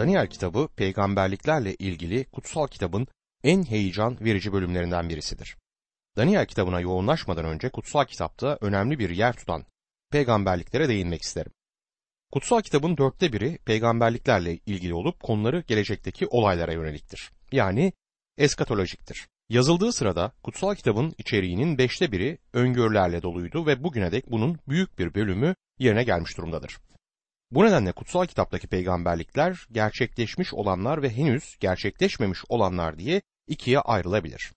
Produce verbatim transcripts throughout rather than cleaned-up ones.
Daniel kitabı peygamberliklerle ilgili kutsal kitabın en heyecan verici bölümlerinden birisidir. Daniel kitabına yoğunlaşmadan önce kutsal kitapta önemli bir yer tutan peygamberliklere değinmek isterim. Kutsal kitabın dörtte biri peygamberliklerle ilgili olup konuları gelecekteki olaylara yöneliktir. Yani eskatolojiktir. Yazıldığı sırada kutsal kitabın içeriğinin beşte biri öngörülerle doluydu ve bugüne dek bunun büyük bir bölümü yerine gelmiş durumdadır. Bu nedenle kutsal kitaptaki peygamberlikler gerçekleşmiş olanlar ve henüz gerçekleşmemiş olanlar diye ikiye ayrılabilir.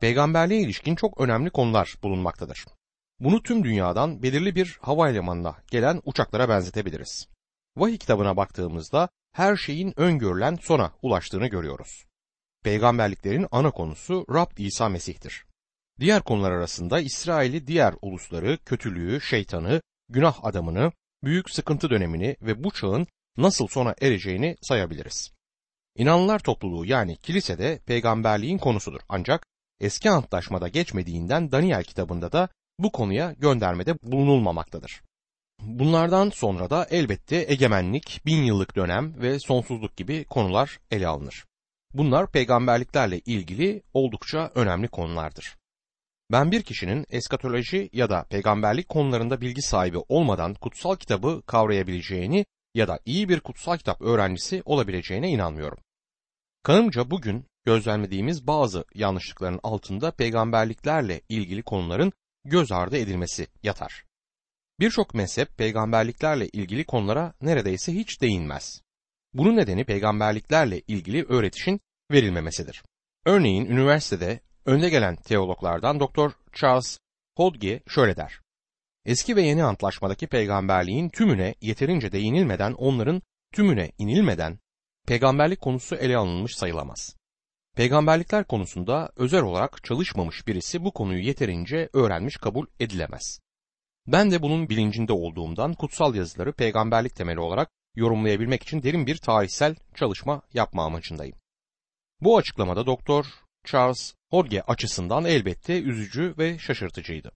Peygamberliğe ilişkin çok önemli konular bulunmaktadır. Bunu tüm dünyadan belirli bir havalimanına gelen uçaklara benzetebiliriz. Vahiy kitabına baktığımızda her şeyin öngörülen sona ulaştığını görüyoruz. Peygamberliklerin ana konusu Rab İsa Mesih'tir. Diğer konular arasında İsrail'i, diğer ulusları, kötülüğü, şeytanı, günah adamını, büyük sıkıntı dönemini ve bu çağın nasıl sona ereceğini sayabiliriz. İnanlılar topluluğu yani kilise de peygamberliğin konusudur. Ancak eski antlaşmada geçmediğinden Daniel kitabında da bu konuya göndermede bulunulmamaktadır. Bunlardan sonra da elbette egemenlik, bin yıllık dönem ve sonsuzluk gibi konular ele alınır. Bunlar peygamberliklerle ilgili oldukça önemli konulardır. Ben bir kişinin eskatoloji ya da peygamberlik konularında bilgi sahibi olmadan kutsal kitabı kavrayabileceğini ya da iyi bir kutsal kitap öğrencisi olabileceğine inanmıyorum. Kanımca bugün gözlemlediğimiz bazı yanlışlıkların altında peygamberliklerle ilgili konuların göz ardı edilmesi yatar. Birçok mezhep peygamberliklerle ilgili konulara neredeyse hiç değinmez. Bunun nedeni peygamberliklerle ilgili öğretişin verilmemesidir. Örneğin üniversitede önde gelen teologlardan doktor Charles Hodge şöyle der: Eski ve yeni antlaşmadaki peygamberliğin tümüne yeterince değinilmeden, onların tümüne inilmeden peygamberlik konusu ele alınmış sayılamaz. Peygamberlikler konusunda özel olarak çalışmamış birisi bu konuyu yeterince öğrenmiş kabul edilemez. Ben de bunun bilincinde olduğumdan kutsal yazıları peygamberlik temeli olarak yorumlayabilmek için derin bir tarihsel çalışma yapma amacındayım. Bu açıklamada doktor Charles Hodge açısından elbette üzücü ve şaşırtıcıydı.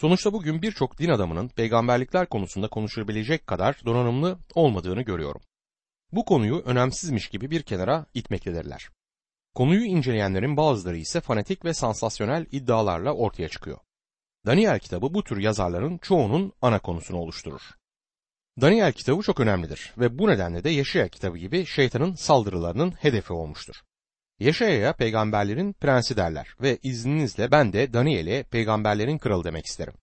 Sonuçta bugün birçok din adamının peygamberlikler konusunda konuşabilecek kadar donanımlı olmadığını görüyorum. Bu konuyu önemsizmiş gibi bir kenara itmektedirler. Konuyu inceleyenlerin bazıları ise fanatik ve sansasyonel iddialarla ortaya çıkıyor. Daniel kitabı bu tür yazarların çoğunun ana konusunu oluşturur. Daniel kitabı çok önemlidir ve bu nedenle de Yeşaya kitabı gibi şeytanın saldırılarının hedefi olmuştur. Yeşaya'ya peygamberlerin prensi derler ve izninizle ben de Daniel'e peygamberlerin kralı demek isterim.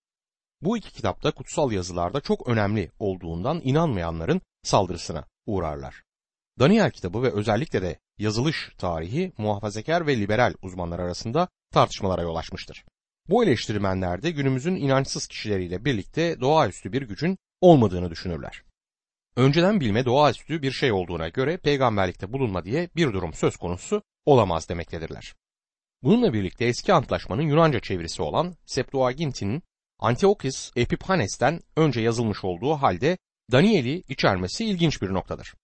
Bu iki kitapta kutsal yazılarda çok önemli olduğundan inanmayanların saldırısına uğrarlar. Daniel kitabı ve özellikle de yazılış tarihi muhafazakar ve liberal uzmanlar arasında tartışmalara yol açmıştır. Bu eleştirmenler de günümüzün inançsız kişileriyle birlikte doğaüstü bir gücün olmadığını düşünürler. Önceden bilme doğaüstü bir şey olduğuna göre peygamberlikte bulunma diye bir durum söz konusu olamaz demektedirler. Bununla birlikte eski antlaşmanın Yunanca çevirisi olan Septuagint'in Antiochus Epiphanes'ten önce yazılmış olduğu halde Daniel'i içermesi ilginç bir noktadır.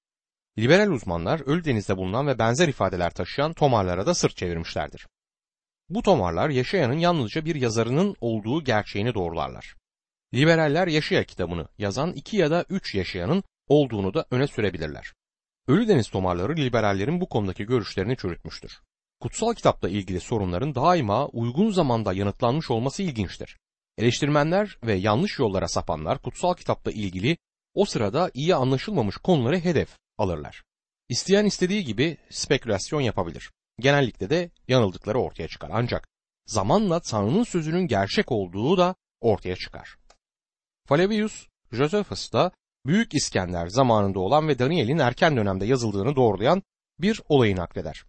Liberal uzmanlar Ölüdeniz'de bulunan ve benzer ifadeler taşıyan tomarlara da sırt çevirmişlerdir. Bu tomarlar Yeşaya'nın yalnızca bir yazarının olduğu gerçeğini doğrularlar. Liberaller Yeşaya kitabını yazan iki ya da üç Yeşaya'nın olduğunu da öne sürebilirler. Ölüdeniz tomarları liberallerin bu konudaki görüşlerini çürütmüştür. Kutsal kitapla ilgili sorunların daima uygun zamanda yanıtlanmış olması ilginçtir. Eleştirmenler ve yanlış yollara sapanlar kutsal kitapla ilgili o sırada iyi anlaşılmamış konuları hedef alırlar. İsteyen istediği gibi spekülasyon yapabilir. Genellikle de yanıldıkları ortaya çıkar. Ancak zamanla Tanrı'nın sözünün gerçek olduğu da ortaya çıkar. Flavius Josephus da Büyük İskender zamanında olan ve Daniel'in erken dönemde yazıldığını doğrulayan bir olayı nakleder.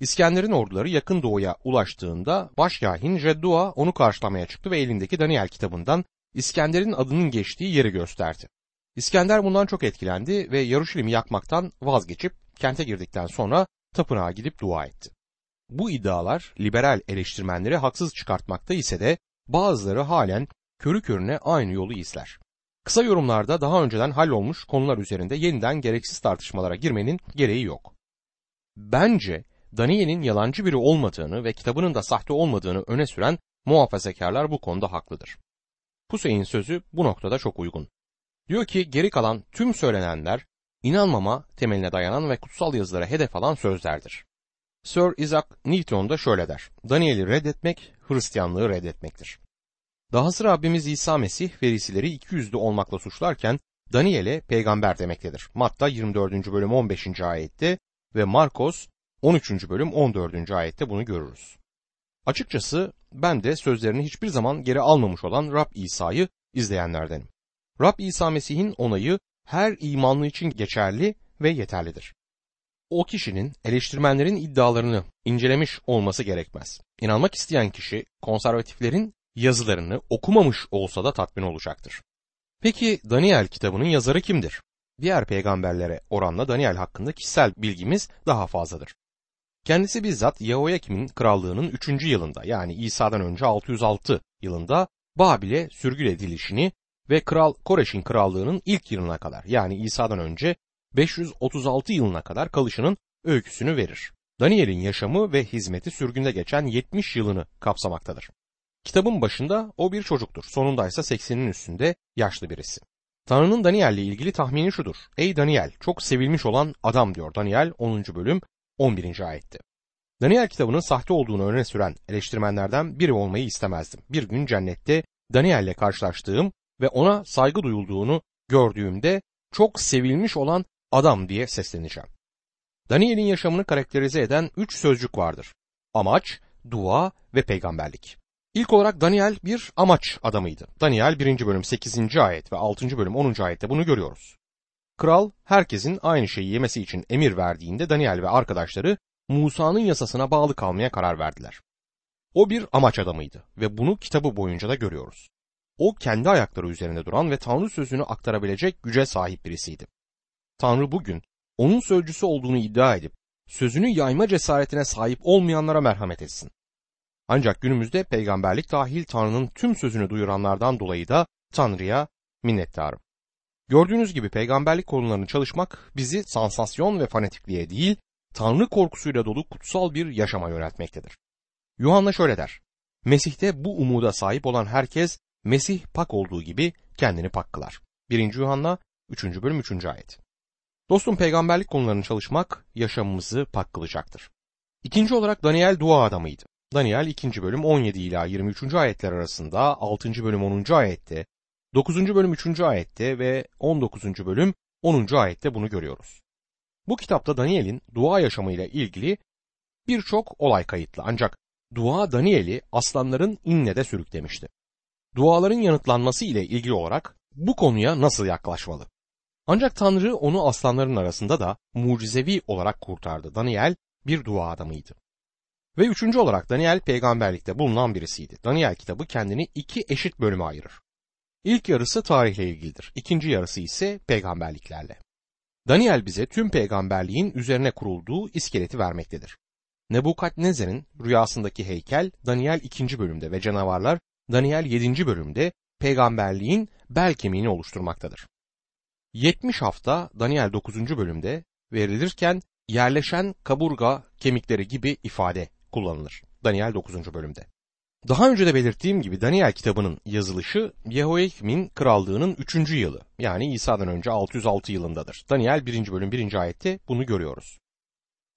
İskender'in orduları yakın doğuya ulaştığında başkahin Jeddua onu karşılamaya çıktı ve elindeki Daniel kitabından İskender'in adının geçtiği yeri gösterdi. İskender bundan çok etkilendi ve Yeruşalim'i yakmaktan vazgeçip kente girdikten sonra tapınağa gidip dua etti. Bu iddialar liberal eleştirmenleri haksız çıkartmakta ise de bazıları halen körü körüne aynı yolu izler. Kısa yorumlarda daha önceden hallolmuş konular üzerinde yeniden gereksiz tartışmalara girmenin gereği yok. Bence Daniel'in yalancı biri olmadığını ve kitabının da sahte olmadığını öne süren muhafazakarlar bu konuda haklıdır. Husey'in sözü bu noktada çok uygun. Diyor ki geri kalan tüm söylenenler inanmama temeline dayanan ve kutsal yazılara hedef alan sözlerdir. Sir Isaac Newton da şöyle der: Daniel'i reddetmek, Hristiyanlığı reddetmektir. Dahası Rabbimiz İsa Mesih verisileri iki yüzlü olmakla suçlarken Daniel'e peygamber demektedir. Matta yirmi dördüncü bölüm on beşinci ayette ve Markos on üçüncü bölüm on dördüncü ayette bunu görürüz. Açıkçası ben de sözlerini hiçbir zaman geri almamış olan Rab İsa'yı izleyenlerdenim. Rab İsa Mesih'in onayı her imanlı için geçerli ve yeterlidir. O kişinin eleştirmenlerin iddialarını incelemiş olması gerekmez. İnanmak isteyen kişi konservatiflerin yazılarını okumamış olsa da tatmin olacaktır. Peki Daniel kitabının yazarı kimdir? Diğer peygamberlere oranla Daniel hakkında kişisel bilgimiz daha fazladır. Kendisi bizzat Yehoyakim'in krallığının üçüncü yılında, yani İsa'dan önce altı yüz altı yılında Babil'e sürgün edilişini ve Kral Koreş'in krallığının ilk yılına kadar, yani İsa'dan önce beş yüz otuz altı yılına kadar kalışının öyküsünü verir. Daniel'in yaşamı ve hizmeti sürgünde geçen yetmiş yılını kapsamaktadır. Kitabın başında o bir çocuktur, sonunda ise seksenin üstünde yaşlı birisi. Tanrı'nın Daniel'le ilgili tahmini şudur: Ey Daniel, çok sevilmiş olan adam, diyor Daniel onuncu bölüm on birinci ayette. Daniel kitabının sahte olduğunu öne süren eleştirmenlerden biri olmayı istemezdim. Bir gün cennette Daniel'le karşılaştığım ve ona saygı duyulduğunu gördüğümde çok sevilmiş olan adam diye sesleneceğim. Daniel'in yaşamını karakterize eden üç sözcük vardır: amaç, dua ve peygamberlik. İlk olarak Daniel bir amaç adamıydı. Daniel birinci bölüm sekizinci ayet ve altıncı bölüm onuncu ayette bunu görüyoruz. Kral herkesin aynı şeyi yemesi için emir verdiğinde Daniel ve arkadaşları Musa'nın yasasına bağlı kalmaya karar verdiler. O bir amaç adamıydı ve bunu kitabı boyunca da görüyoruz. O kendi ayakları üzerinde duran ve Tanrı sözünü aktarabilecek güce sahip birisiydi. Tanrı bugün onun sözcüsü olduğunu iddia edip sözünü yayma cesaretine sahip olmayanlara merhamet etsin. Ancak günümüzde peygamberlik dahil Tanrı'nın tüm sözünü duyuranlardan dolayı da Tanrı'ya minnettarım. Gördüğünüz gibi peygamberlik konularını çalışmak bizi sansasyon ve fanatikliğe değil, Tanrı korkusuyla dolu kutsal bir yaşama yöneltmektedir. Yuhanna şöyle der: Mesih'te bu umuda sahip olan herkes Mesih pak olduğu gibi kendini pak kılar. birinci Yuhanna üçüncü bölüm üçüncü ayet. Dostum, peygamberlik konularını çalışmak yaşamımızı pak kılacaktır. İkinci olarak Daniel dua adamıydı. Daniel ikinci bölüm on yedi ila yirmi üçüncü ayetler arasında, altıncı bölüm onuncu ayette, dokuzuncu bölüm üçüncü ayette ve on dokuzuncu bölüm onuncu ayette bunu görüyoruz. Bu kitapta Daniel'in dua yaşamıyla ilgili birçok olay kayıtlı, ancak dua Daniel'i aslanların inlede sürüklemişti. Duaların yanıtlanması ile ilgili olarak bu konuya nasıl yaklaşmalı? Ancak Tanrı onu aslanların arasında da mucizevi olarak kurtardı. Daniel bir dua adamıydı. Ve üçüncü olarak Daniel peygamberlikte bulunan birisiydi. Daniel kitabı kendini iki eşit bölüme ayırır. İlk yarısı tarihle ilgilidir. İkinci yarısı ise peygamberliklerle. Daniel bize tüm peygamberliğin üzerine kurulduğu iskeleti vermektedir. Nebukadnezar'ın rüyasındaki heykel Daniel ikinci bölümde ve canavarlar Daniel yedinci bölümde peygamberliğin bel kemiğini oluşturmaktadır. yetmiş hafta Daniel dokuzuncu bölümde verilirken yerleşen kaburga kemikleri gibi ifade kullanılır Daniel dokuzuncu bölümde. Daha önce de belirttiğim gibi Daniel kitabının yazılışı Yehoyakim'in krallığının üçüncü yılı, yani İsa'dan önce altı yüz altı yılındadır. Daniel birinci bölüm birinci ayette bunu görüyoruz.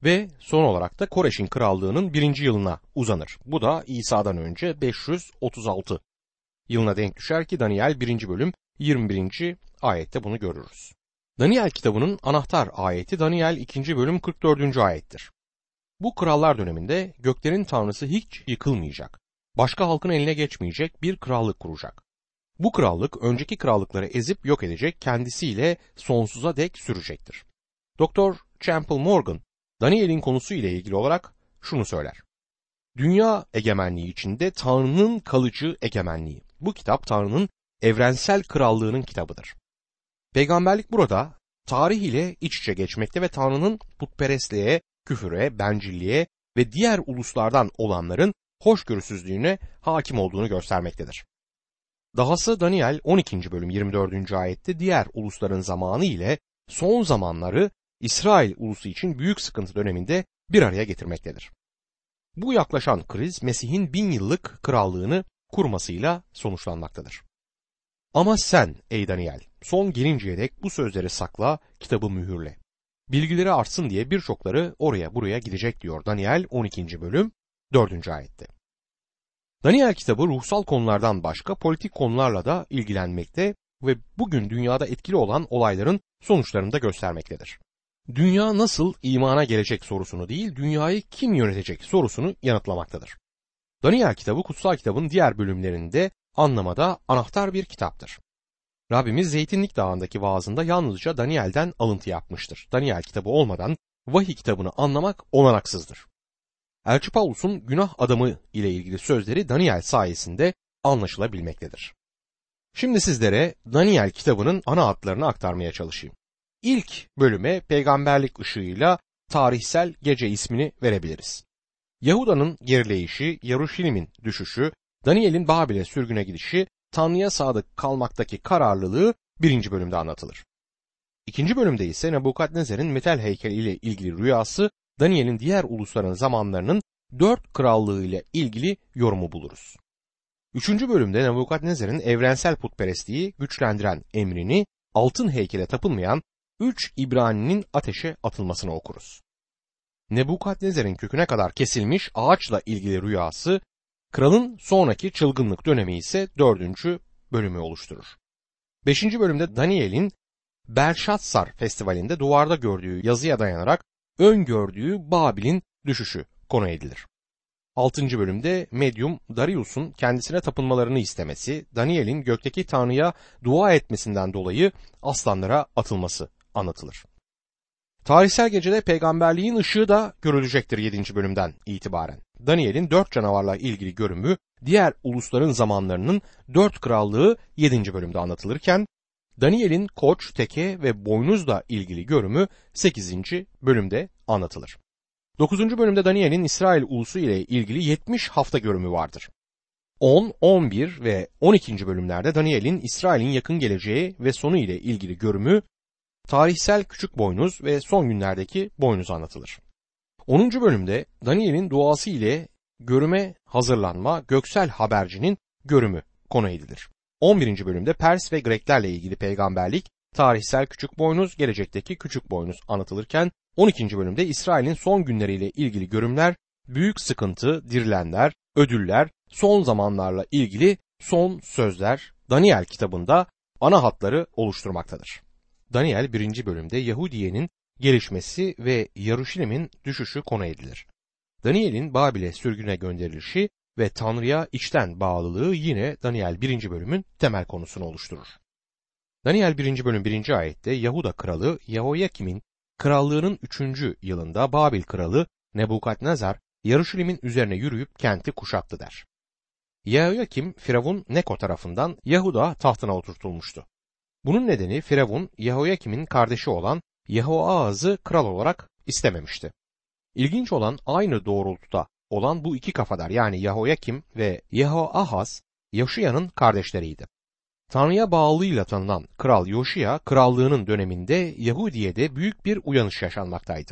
Ve son olarak da Koreş'in krallığının birinci yılına uzanır. Bu da İsa'dan önce beş yüz otuz altı yılına denk düşer ki Daniel birinci bölüm yirmi birinci ayette bunu görürüz. Daniel kitabının anahtar ayeti Daniel ikinci bölüm kırk dördüncü ayettir. Bu krallar döneminde göklerin tanrısı hiç yıkılmayacak, başka halkın eline geçmeyecek bir krallık kuracak. Bu krallık önceki krallıkları ezip yok edecek, kendisiyle sonsuza dek sürecektir. Doktor Campbell Morgan, Daniel'in konusu ile ilgili olarak şunu söyler: Dünya egemenliği içinde Tanrı'nın kalıcı egemenliği. Bu kitap Tanrı'nın evrensel krallığının kitabıdır. Peygamberlik burada tarih ile iç içe geçmekte ve Tanrı'nın putperestliğe, küfüre, bencilliğe ve diğer uluslardan olanların hoşgörüsüzlüğüne hakim olduğunu göstermektedir. Dahası Daniel on ikinci bölüm yirmi dördüncü ayette diğer ulusların zamanı ile son zamanları İsrail ulusu için büyük sıkıntı döneminde bir araya getirmektedir. Bu yaklaşan kriz Mesih'in bin yıllık krallığını kurmasıyla sonuçlanmaktadır. Ama sen ey Daniel, son gelinceye dek bu sözleri sakla, kitabı mühürle. Bilgileri artsın diye birçokları oraya buraya gidecek diyor Daniel on ikinci bölüm dördüncü ayette. Daniel kitabı ruhsal konulardan başka politik konularla da ilgilenmekte ve bugün dünyada etkili olan olayların sonuçlarını da göstermektedir. Dünya nasıl imana gelecek sorusunu değil, dünyayı kim yönetecek sorusunu yanıtlamaktadır. Daniel kitabı kutsal kitabın diğer bölümlerinde anlamada anahtar bir kitaptır. Rabbimiz Zeytinlik Dağı'ndaki vaazında yalnızca Daniel'den alıntı yapmıştır. Daniel kitabı olmadan vahiy kitabını anlamak olanaksızdır. Elçi Paulus'un günah adamı ile ilgili sözleri Daniel sayesinde anlaşılabilmektedir. Şimdi sizlere Daniel kitabının ana hatlarını aktarmaya çalışayım. İlk bölüme peygamberlik ışığıyla tarihsel gece ismini verebiliriz. Yahuda'nın gerileyişi, Yeruşalim'in düşüşü, Daniel'in Babil'e sürgüne gidişi, Tanrı'ya sadık kalmaktaki kararlılığı birinci bölümde anlatılır. İkinci bölümde ise Nebukadnezar'ın metal heykeliyle ilgili rüyası, Daniel'in diğer ulusların zamanlarının dört krallığı ile ilgili yorumu buluruz. Üçüncü bölümde Nebukadnezar'ın evrensel putperestliği güçlendiren emrini, altın heykele tapılmayan üç İbrani'nin ateşe atılmasını okuruz. Nebukadnezar'ın köküne kadar kesilmiş ağaçla ilgili rüyası, kralın sonraki çılgınlık dönemi ise dördüncü bölümü oluşturur. Beşinci bölümde Daniel'in Belşazzar festivalinde duvarda gördüğü yazıya dayanarak öngördüğü Babil'in düşüşü konu edilir. Altıncı bölümde medyum Darius'un kendisine tapınmalarını istemesi, Daniel'in gökteki Tanrı'ya dua etmesinden dolayı aslanlara atılması anlatılır. Tarihsel gecede peygamberliğin ışığı da görülecektir yedinci bölümden itibaren. Daniel'in dört canavarla ilgili görünümü, diğer ulusların zamanlarının dört krallığı yedinci bölümde anlatılırken, Daniel'in koç, teke ve boynuzla ilgili görünümü sekizinci bölümde anlatılır. dokuzuncu bölümde Daniel'in İsrail ulusu ile ilgili yetmiş hafta görünümü vardır. on, on bir ve on ikinci bölümlerde Daniel'in İsrail'in yakın geleceği ve sonu ile ilgili görünümü, tarihsel küçük boynuz ve son günlerdeki boynuz anlatılır. onuncu bölümde Daniel'in duası ile görüme hazırlanma, göksel habercinin görümü konu edilir. on birinci bölümde Pers ve Greklerle ilgili peygamberlik, tarihsel küçük boynuz, gelecekteki küçük boynuz anlatılırken, on ikinci bölümde İsrail'in son günleriyle ilgili görümler, büyük sıkıntı, dirilenler, ödüller, son zamanlarla ilgili son sözler Daniel kitabında ana hatları oluşturmaktadır. Daniel birinci bölümde Yahudiye'nin gelişmesi ve Yeruşalim'in düşüşü konu edilir. Daniel'in Babil'e sürgüne gönderilişi ve Tanrı'ya içten bağlılığı yine Daniel birinci bölümün temel konusunu oluşturur. Daniel birinci bölüm birinci ayette Yahuda kralı Yehoyakim'in krallığının üçüncü yılında Babil kralı Nebukadnezar Yeruşalim'in üzerine yürüyüp kenti kuşattı der. Yehoyakim Firavun Neko tarafından Yahuda tahtına oturtulmuştu. Bunun nedeni Firavun Yehoyakim'in kardeşi olan Yehoahaz'ı kral olarak istememişti. İlginç olan aynı doğrultuda olan bu iki kafadar yani Yehoyakim ve Yehoahaz Yoşuya'nın kardeşleriydi. Tanrı'ya bağlılığıyla tanınan kral Yoşuya krallığının döneminde Yahudiye'de büyük bir uyanış yaşanmaktaydı.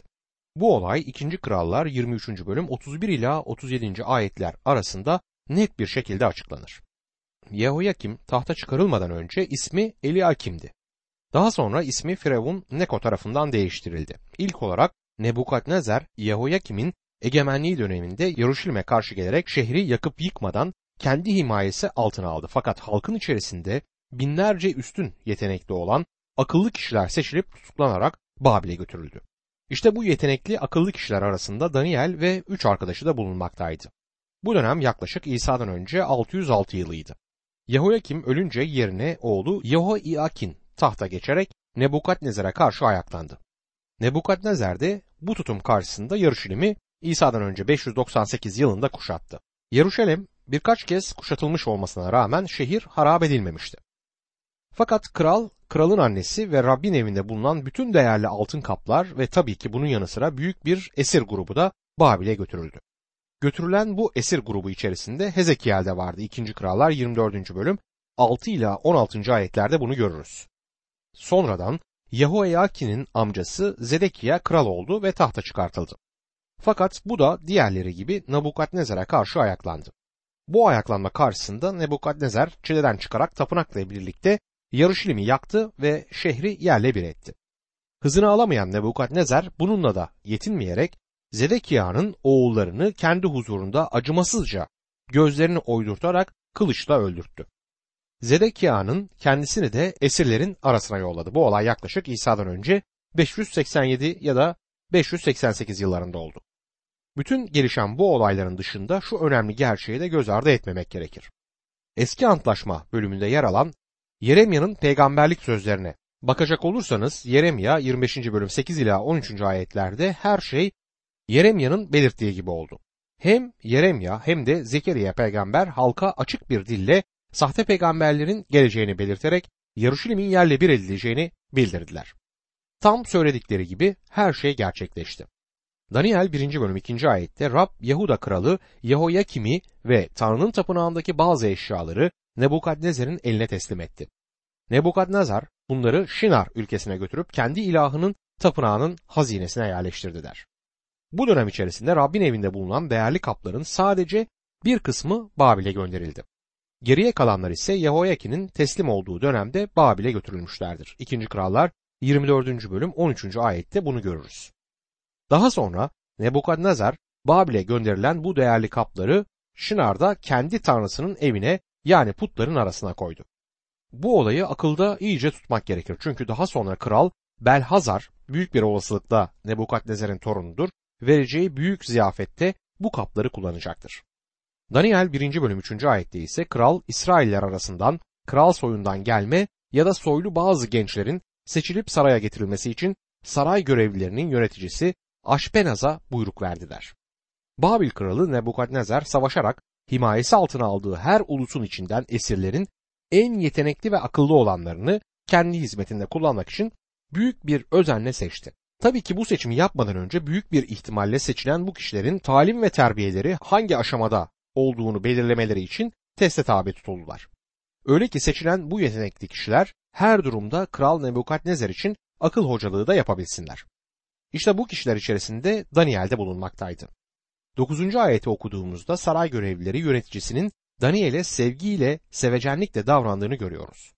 Bu olay ikinci. Krallar yirmi üçüncü bölüm otuz bir ila otuz yedinci ayetler arasında net bir şekilde açıklanır. Yehoyakim tahta çıkarılmadan önce ismi Eliakim'di. Daha sonra ismi Firavun Neko tarafından değiştirildi. İlk olarak Nebukadnezar Yehoyakim'in egemenliği döneminde Yeruşalim'e karşı gelerek şehri yakıp yıkmadan kendi himayesi altına aldı. Fakat halkın içerisinde binlerce üstün yetenekli olan akıllı kişiler seçilip tutuklanarak Babil'e götürüldü. İşte bu yetenekli akıllı kişiler arasında Daniel ve üç arkadaşı da bulunmaktaydı. Bu dönem yaklaşık İsa'dan önce altı yüz altı yılıydı. Yehoyakim ölünce yerine oğlu Yehoyakin tahta geçerek Nebukadnezar'a karşı ayaklandı. Nebukadnezar de bu tutum karşısında Yeruşalim'i İsa'dan önce beş yüz doksan sekiz yılında kuşattı. Yeruşalim birkaç kez kuşatılmış olmasına rağmen şehir harap edilmemişti. Fakat kral, kralın annesi ve Rabbin evinde bulunan bütün değerli altın kaplar ve tabii ki bunun yanı sıra büyük bir esir grubu da Babil'e götürüldü. Götürülen bu esir grubu içerisinde Hezekiel de vardı. ikinci. Krallar yirmi dördüncü bölüm altı ila on altıncı ayetlerde bunu görürüz. Sonradan Yehoyakin'in amcası Zedekiya kral oldu ve tahta çıkartıldı. Fakat bu da diğerleri gibi Nebukadnezar'a karşı ayaklandı. Bu ayaklanma karşısında Nebukadnezar çileden çıkarak tapınakla birlikte Yeruşalim'i yaktı ve şehri yerle bir etti. Hızını alamayan Nebukadnezar bununla da yetinmeyerek Zedekiya'nın oğullarını kendi huzurunda acımasızca gözlerini oydurtarak kılıçla öldürttü. Zedekiya'nın kendisini de esirlerin arasına yolladı. Bu olay yaklaşık İsa'dan önce beş yüz seksen yedi ya da beş yüz seksen sekiz yıllarında oldu. Bütün gelişen bu olayların dışında şu önemli gerçeği de göz ardı etmemek gerekir. Eski Antlaşma bölümünde yer alan Yeremya'nın peygamberlik sözlerine bakacak olursanız Yeremya yirmi beşinci bölüm sekiz ila on üçüncü ayetlerde her şey Yeremya'nın belirttiği gibi oldu. Hem Yeremya hem de Zekeriya peygamber halka açık bir dille sahte peygamberlerin geleceğini belirterek Yeruşalim'in yerle bir edileceğini bildirdiler. Tam söyledikleri gibi her şey gerçekleşti. Daniel birinci bölüm ikinci ayette Rab Yehuda kralı Yehoyakim'i ve Tanrı'nın tapınağındaki bazı eşyaları Nebukadnezar'ın eline teslim etti. Nebukadnezar bunları Şinar ülkesine götürüp kendi ilahının tapınağının hazinesine yerleştirdi der. Bu dönem içerisinde Rabbin evinde bulunan değerli kapların sadece bir kısmı Babil'e gönderildi. Geriye kalanlar ise Yehoyakin'in teslim olduğu dönemde Babil'e götürülmüşlerdir. ikinci Krallar yirmi dördüncü bölüm on üçüncü ayette bunu görürüz. Daha sonra Nebukadnezar Babil'e gönderilen bu değerli kapları Şinar'da kendi tanrısının evine yani putların arasına koydu. Bu olayı akılda iyice tutmak gerekir çünkü daha sonra kral Belşazzar büyük bir olasılıkla Nebukadnezar'ın torunudur, vereceği büyük ziyafette bu kapları kullanacaktır. Daniel birinci bölüm üçüncü ayette ise kral İsrailler arasından kral soyundan gelme ya da soylu bazı gençlerin seçilip saraya getirilmesi için saray görevlilerinin yöneticisi Aşpenaz'a buyruk verdiler. Babil kralı Nebukadnezar savaşarak himayesi altına aldığı her ulusun içinden esirlerin en yetenekli ve akıllı olanlarını kendi hizmetinde kullanmak için büyük bir özenle seçti. Tabii ki bu seçimi yapmadan önce büyük bir ihtimalle seçilen bu kişilerin talim ve terbiyeleri hangi aşamada olduğunu belirlemeleri için teste tabi tutuldular. Öyle ki seçilen bu yetenekli kişiler her durumda Kral Nebukadnezar için akıl hocalığı da yapabilsinler. İşte bu kişiler içerisinde Daniel de bulunmaktaydı. dokuzuncu ayeti okuduğumuzda saray görevlileri yöneticisinin Daniel'e sevgiyle, sevecenlikle davrandığını görüyoruz.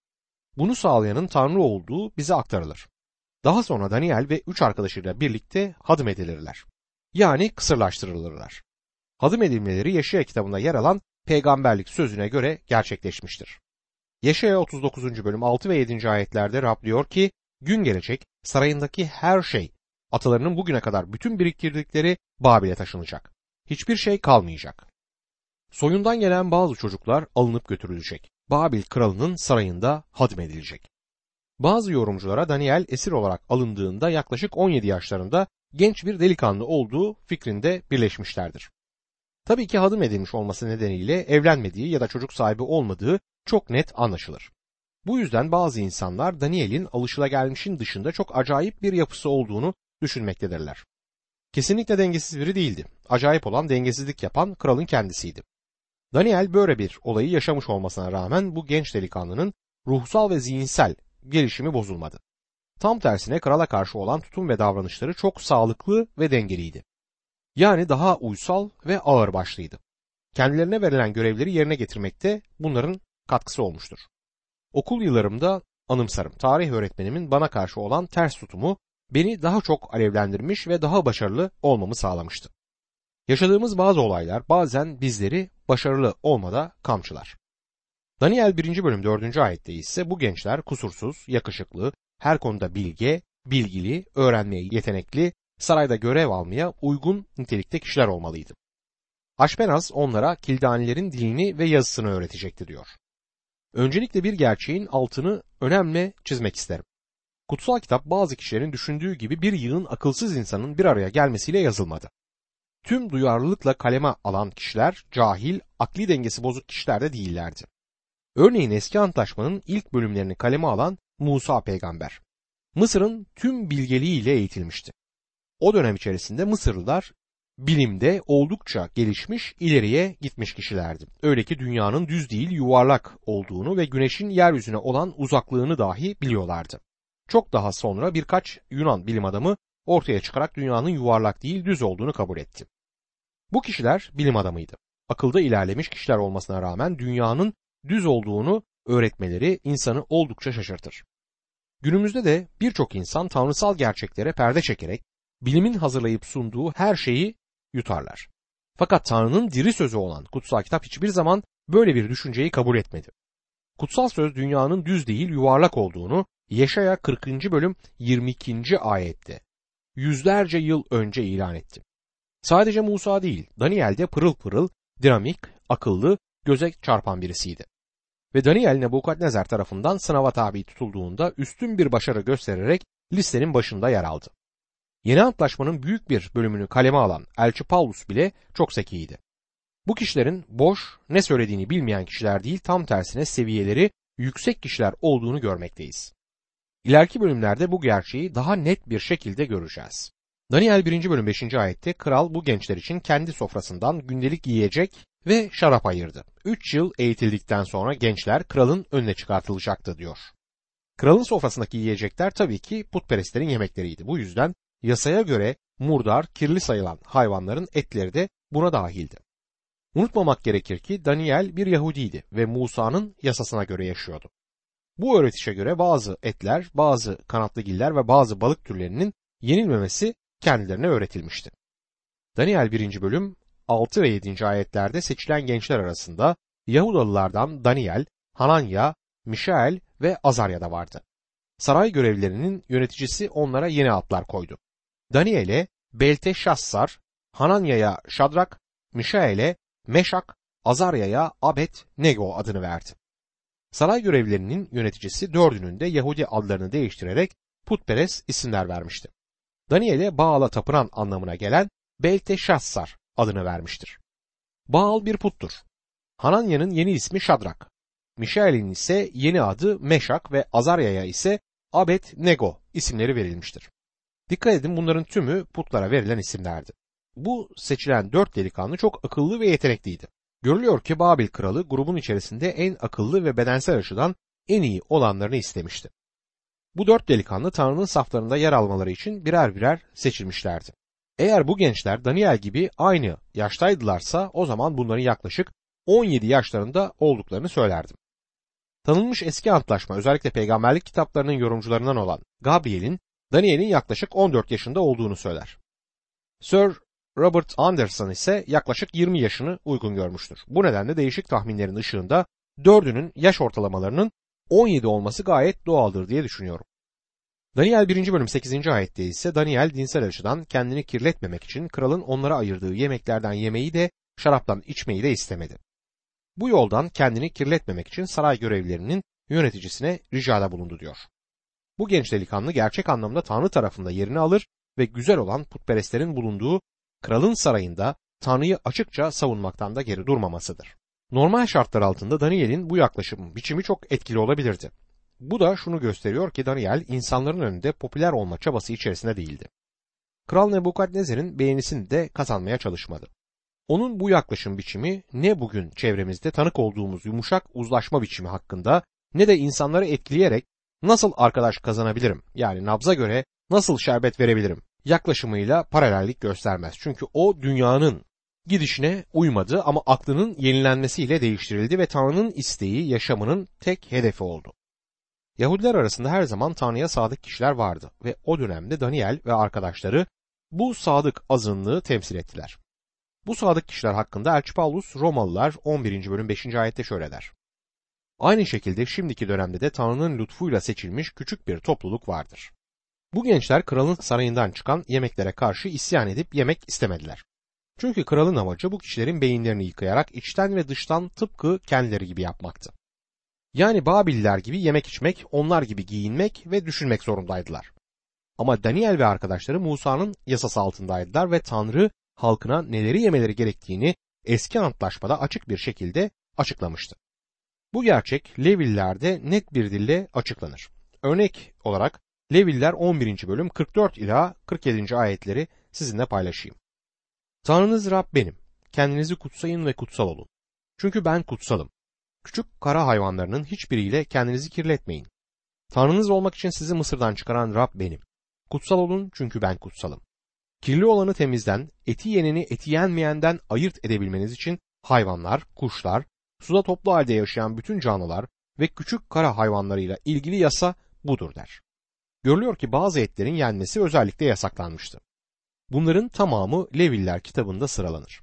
Bunu sağlayanın Tanrı olduğu bize aktarılır. Daha sonra Daniel ve üç arkadaşıyla birlikte hadım edilirler. Yani kısırlaştırılırlar. Hadım edilmeleri Yeşaya kitabında yer alan peygamberlik sözüne göre gerçekleşmiştir. Yeşaya otuz dokuzuncu bölüm altı ve yedinci ayetlerde Rab diyor ki, gün gelecek sarayındaki her şey, atalarının bugüne kadar bütün biriktirdikleri Babil'e taşınacak. Hiçbir şey kalmayacak. Soyundan gelen bazı çocuklar alınıp götürülecek. Babil kralının sarayında hadmedilecek. Bazı yorumculara Daniel esir olarak alındığında yaklaşık on yedi yaşlarında genç bir delikanlı olduğu fikrinde birleşmişlerdir. Tabii ki hadım edilmiş olması nedeniyle evlenmediği ya da çocuk sahibi olmadığı çok net anlaşılır. Bu yüzden bazı insanlar Daniel'in alışılagelmişin dışında çok acayip bir yapısı olduğunu düşünmektedirler. Kesinlikle dengesiz biri değildi. Acayip olan dengesizlik yapan kralın kendisiydi. Daniel böyle bir olayı yaşamış olmasına rağmen bu genç delikanlının ruhsal ve zihinsel gelişimi bozulmadı. Tam tersine krala karşı olan tutum ve davranışları çok sağlıklı ve dengeliydi. Yani daha uysal ve ağırbaşlıydı. Kendilerine verilen görevleri yerine getirmekte bunların katkısı olmuştur. Okul yıllarımda anımsarım. Tarih öğretmenimin bana karşı olan ters tutumu beni daha çok alevlendirmiş ve daha başarılı olmamı sağlamıştı. Yaşadığımız bazı olaylar bazen bizleri başarılı olmada kamçılar. Daniel birinci bölüm dördüncü ayette ise bu gençler kusursuz, yakışıklı, her konuda bilge, bilgili, öğrenmeye yetenekli, sarayda görev almaya uygun nitelikte kişiler olmalıydı. Aşpenaz onlara kildanilerin dilini ve yazısını öğretecekti diyor. Öncelikle bir gerçeğin altını önemli çizmek isterim. Kutsal kitap bazı kişilerin düşündüğü gibi bir yığın akılsız insanın bir araya gelmesiyle yazılmadı. Tüm duyarlılıkla kaleme alan kişiler cahil, akli dengesi bozuk kişiler de değillerdi. Örneğin eski antlaşmanın ilk bölümlerini kaleme alan Musa peygamber, Mısır'ın tüm bilgeliğiyle eğitilmişti. O dönem içerisinde Mısırlılar bilimde oldukça gelişmiş, ileriye gitmiş kişilerdi. Öyle ki dünyanın düz değil yuvarlak olduğunu ve güneşin yeryüzüne olan uzaklığını dahi biliyorlardı. Çok daha sonra birkaç Yunan bilim adamı ortaya çıkarak dünyanın yuvarlak değil düz olduğunu kabul etti. Bu kişiler bilim adamıydı. Akılda ilerlemiş kişiler olmasına rağmen dünyanın düz olduğunu öğretmeleri insanı oldukça şaşırtır. Günümüzde de birçok insan tanrısal gerçeklere perde çekerek bilimin hazırlayıp sunduğu her şeyi yutarlar. Fakat Tanrı'nın diri sözü olan kutsal kitap hiçbir zaman böyle bir düşünceyi kabul etmedi. Kutsal söz dünyanın düz değil yuvarlak olduğunu Yeşaya kırkıncı bölüm yirmi ikinci ayette yüzlerce yıl önce ilan etti. Sadece Musa değil, Daniel de pırıl pırıl, dinamik, akıllı, göze çarpan birisiydi. Ve Daniel Nebukadnezar tarafından sınava tabi tutulduğunda üstün bir başarı göstererek listenin başında yer aldı. Yeni Antlaşmanın büyük bir bölümünü kaleme alan Elçi Paulus bile çok zekiydi. Bu kişilerin boş, ne söylediğini bilmeyen kişiler değil, tam tersine seviyeleri yüksek kişiler olduğunu görmekteyiz. İleriki bölümlerde bu gerçeği daha net bir şekilde göreceğiz. Daniel birinci bölüm beşinci ayette kral bu gençler için kendi sofrasından gündelik yiyecek ve şarap ayırdı. Üç yıl eğitildikten sonra gençler kralın önüne çıkartılacaktı diyor. Kralın sofrasındaki yiyecekler tabii ki putperestlerin yemekleriydi. Bu yüzden yasaya göre murdar, kirli sayılan hayvanların etleri de buna dahildi. Unutmamak gerekir ki Daniel bir Yahudiydi ve Musa'nın yasasına göre yaşıyordu. Bu öğretişe göre bazı etler, bazı kanatlıgiller ve bazı balık türlerinin yenilmemesi kendilerine öğretilmişti. Daniel birinci bölüm altı ve yedinci ayetlerde seçilen gençler arasında Yahudalılardan Daniel, Hananya, Mişael ve Azarya da vardı. Saray görevlilerinin yöneticisi onlara yeni adlar koydu. Daniel'e Belteşşassar, Hananya'ya Şadrak, Mişael'e Meşak, Azarya'ya Abednego adını verdi. Saray görevlilerinin yöneticisi dördünün de Yahudi adlarını değiştirerek putperest isimler vermişti. Daniel'e Bağal'a tapınan anlamına gelen Belteşşassar adını vermiştir. Bağal bir puttur. Hananya'nın yeni ismi Şadrak, Mişael'in ise yeni adı Meşak ve Azarya'ya ise Abednego isimleri verilmiştir. Dikkat edin, bunların tümü putlara verilen isimlerdi. Bu seçilen dört delikanlı çok akıllı ve yetenekliydi. Görülüyor ki Babil kralı grubun içerisinde en akıllı ve bedensel açıdan en iyi olanlarını istemişti. Bu dört delikanlı Tanrı'nın saflarında yer almaları için birer birer seçilmişlerdi. Eğer bu gençler Daniel gibi aynı yaştaydılarsa o zaman bunların yaklaşık on yedi yaşlarında olduklarını söylerdim. Tanınmış eski antlaşma, özellikle peygamberlik kitaplarının yorumcularından olan Gabriel'in Daniel'in yaklaşık on dört yaşında olduğunu söyler. Sir Robert Anderson ise yaklaşık yirmi yaşını uygun görmüştür. Bu nedenle değişik tahminlerin ışığında dördünün yaş ortalamalarının on yedi olması gayet doğaldır diye düşünüyorum. Daniel birinci bölüm sekizinci ayette ise Daniel dinsel açıdan kendini kirletmemek için kralın onlara ayırdığı yemeklerden yemeyi de şaraptan içmeyi de istemedi. Bu yoldan kendini kirletmemek için saray görevlilerinin yöneticisine ricada bulundu diyor. Bu genç delikanlı gerçek anlamda Tanrı tarafında yerini alır ve güzel olan putperestlerin bulunduğu kralın sarayında Tanrı'yı açıkça savunmaktan da geri durmamasıdır. Normal şartlar altında Daniel'in bu yaklaşım biçimi çok etkili olabilirdi. Bu da şunu gösteriyor ki Daniel insanların önünde popüler olma çabası içerisinde değildi. Kral Nebukadnezar'ın beğenisini de kazanmaya çalışmadı. Onun bu yaklaşım biçimi ne bugün çevremizde tanık olduğumuz yumuşak uzlaşma biçimi hakkında ne de insanları etkileyerek nasıl arkadaş kazanabilirim, yani nabza göre nasıl şerbet verebilirim yaklaşımıyla paralellik göstermez. Çünkü o dünyanın gidişine uymadı ama aklının yenilenmesiyle değiştirildi ve Tanrı'nın isteği yaşamının tek hedefi oldu. Yahudiler arasında her zaman Tanrı'ya sadık kişiler vardı ve o dönemde Daniel ve arkadaşları bu sadık azınlığı temsil ettiler. Bu sadık kişiler hakkında Elçi Paulus Romalılar on birinci bölüm beşinci ayette şöyle der. Aynı şekilde şimdiki dönemde de Tanrı'nın lütfuyla seçilmiş küçük bir topluluk vardır. Bu gençler kralın sarayından çıkan yemeklere karşı isyan edip yemek istemediler. Çünkü kralın amacı bu kişilerin beyinlerini yıkayarak içten ve dıştan tıpkı kendileri gibi yapmaktı. Yani Babiller gibi yemek içmek, onlar gibi giyinmek ve düşünmek zorundaydılar. Ama Daniel ve arkadaşları Musa'nın yasası altındaydılar ve Tanrı halkına neleri yemeleri gerektiğini eski antlaşmada açık bir şekilde açıklamıştı. Bu gerçek Levillerde net bir dille açıklanır. Örnek olarak Leviller on birinci bölüm kırk dört ila kırk yedinci ayetleri sizinle paylaşayım. Tanrınız Rab benim. Kendinizi kutsayın ve kutsal olun. Çünkü ben kutsalım. Küçük kara hayvanlarının hiçbiriyle kendinizi kirletmeyin. Tanrınız olmak için sizi Mısır'dan çıkaran Rab benim. Kutsal olun çünkü ben kutsalım. Kirli olanı temizden, eti yeneni eti yenmeyenden ayırt edebilmeniz için hayvanlar, kuşlar, suda toplu halde yaşayan bütün canlılar, ve küçük kara hayvanlarıyla ilgili yasa budur der. Görülüyor ki bazı etlerin yenmesi özellikle yasaklanmıştı. Bunların tamamı Leviller kitabında sıralanır.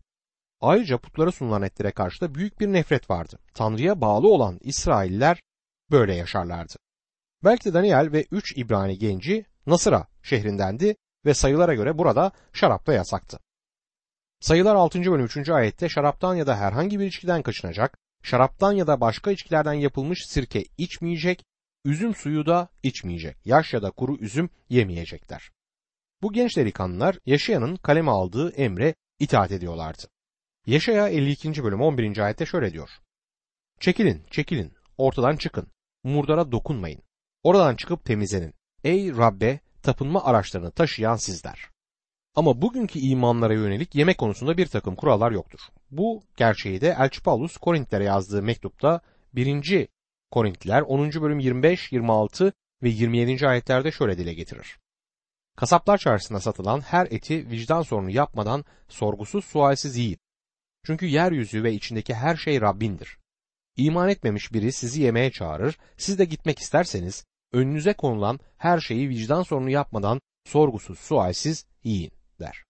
Ayrıca putlara sunulan etlere karşı da büyük bir nefret vardı. Tanrı'ya bağlı olan İsrailler böyle yaşarlardı. Belki de Daniel ve üç İbrani genci Nasıra şehrindendi ve sayılara göre burada şarap da yasaktı. Sayılar altıncı bölüm üçüncü ayette şaraptan ya da herhangi bir içkiden kaçınacak, şaraptan ya da başka içkilerden yapılmış sirke içmeyecek, üzüm suyu da içmeyecek, yaş ya da kuru üzüm yemeyecekler. Bu genç delikanlılar Yeşaya'nın kaleme aldığı emre itaat ediyorlardı. Yeşaya elli ikinci bölüm on birinci ayette şöyle diyor. Çekilin, çekilin, ortadan çıkın, murdara dokunmayın, oradan çıkıp temizlenin. Ey Rabbe, tapınma araçlarını taşıyan sizler. Ama bugünkü imanlara yönelik yemek konusunda bir takım kurallar yoktur. Bu gerçeği de Elçi Paulus Korintlere yazdığı mektupta birinci Korintliler onuncu bölüm yirmi beş, yirmi altı ve yirmi yedinci ayetlerde şöyle dile getirir. Kasaplar çarşısında satılan her eti vicdan sorunu yapmadan sorgusuz sualsiz yiyin. Çünkü yeryüzü ve içindeki her şey Rabbindir. İman etmemiş biri sizi yemeğe çağırır, siz de gitmek isterseniz önünüze konulan her şeyi vicdan sorunu yapmadan sorgusuz sualsiz yiyin der.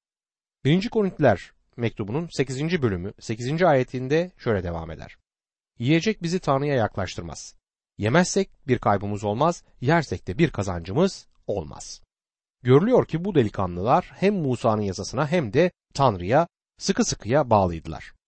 birinci Korintliler mektubunun sekizinci bölümü sekizinci ayetinde şöyle devam eder. Yiyecek bizi Tanrı'ya yaklaştırmaz. Yemezsek bir kaybımız olmaz, yersek de bir kazancımız olmaz. Görülüyor ki bu delikanlılar hem Musa'nın yasasına hem de Tanrı'ya sıkı sıkıya bağlıydılar.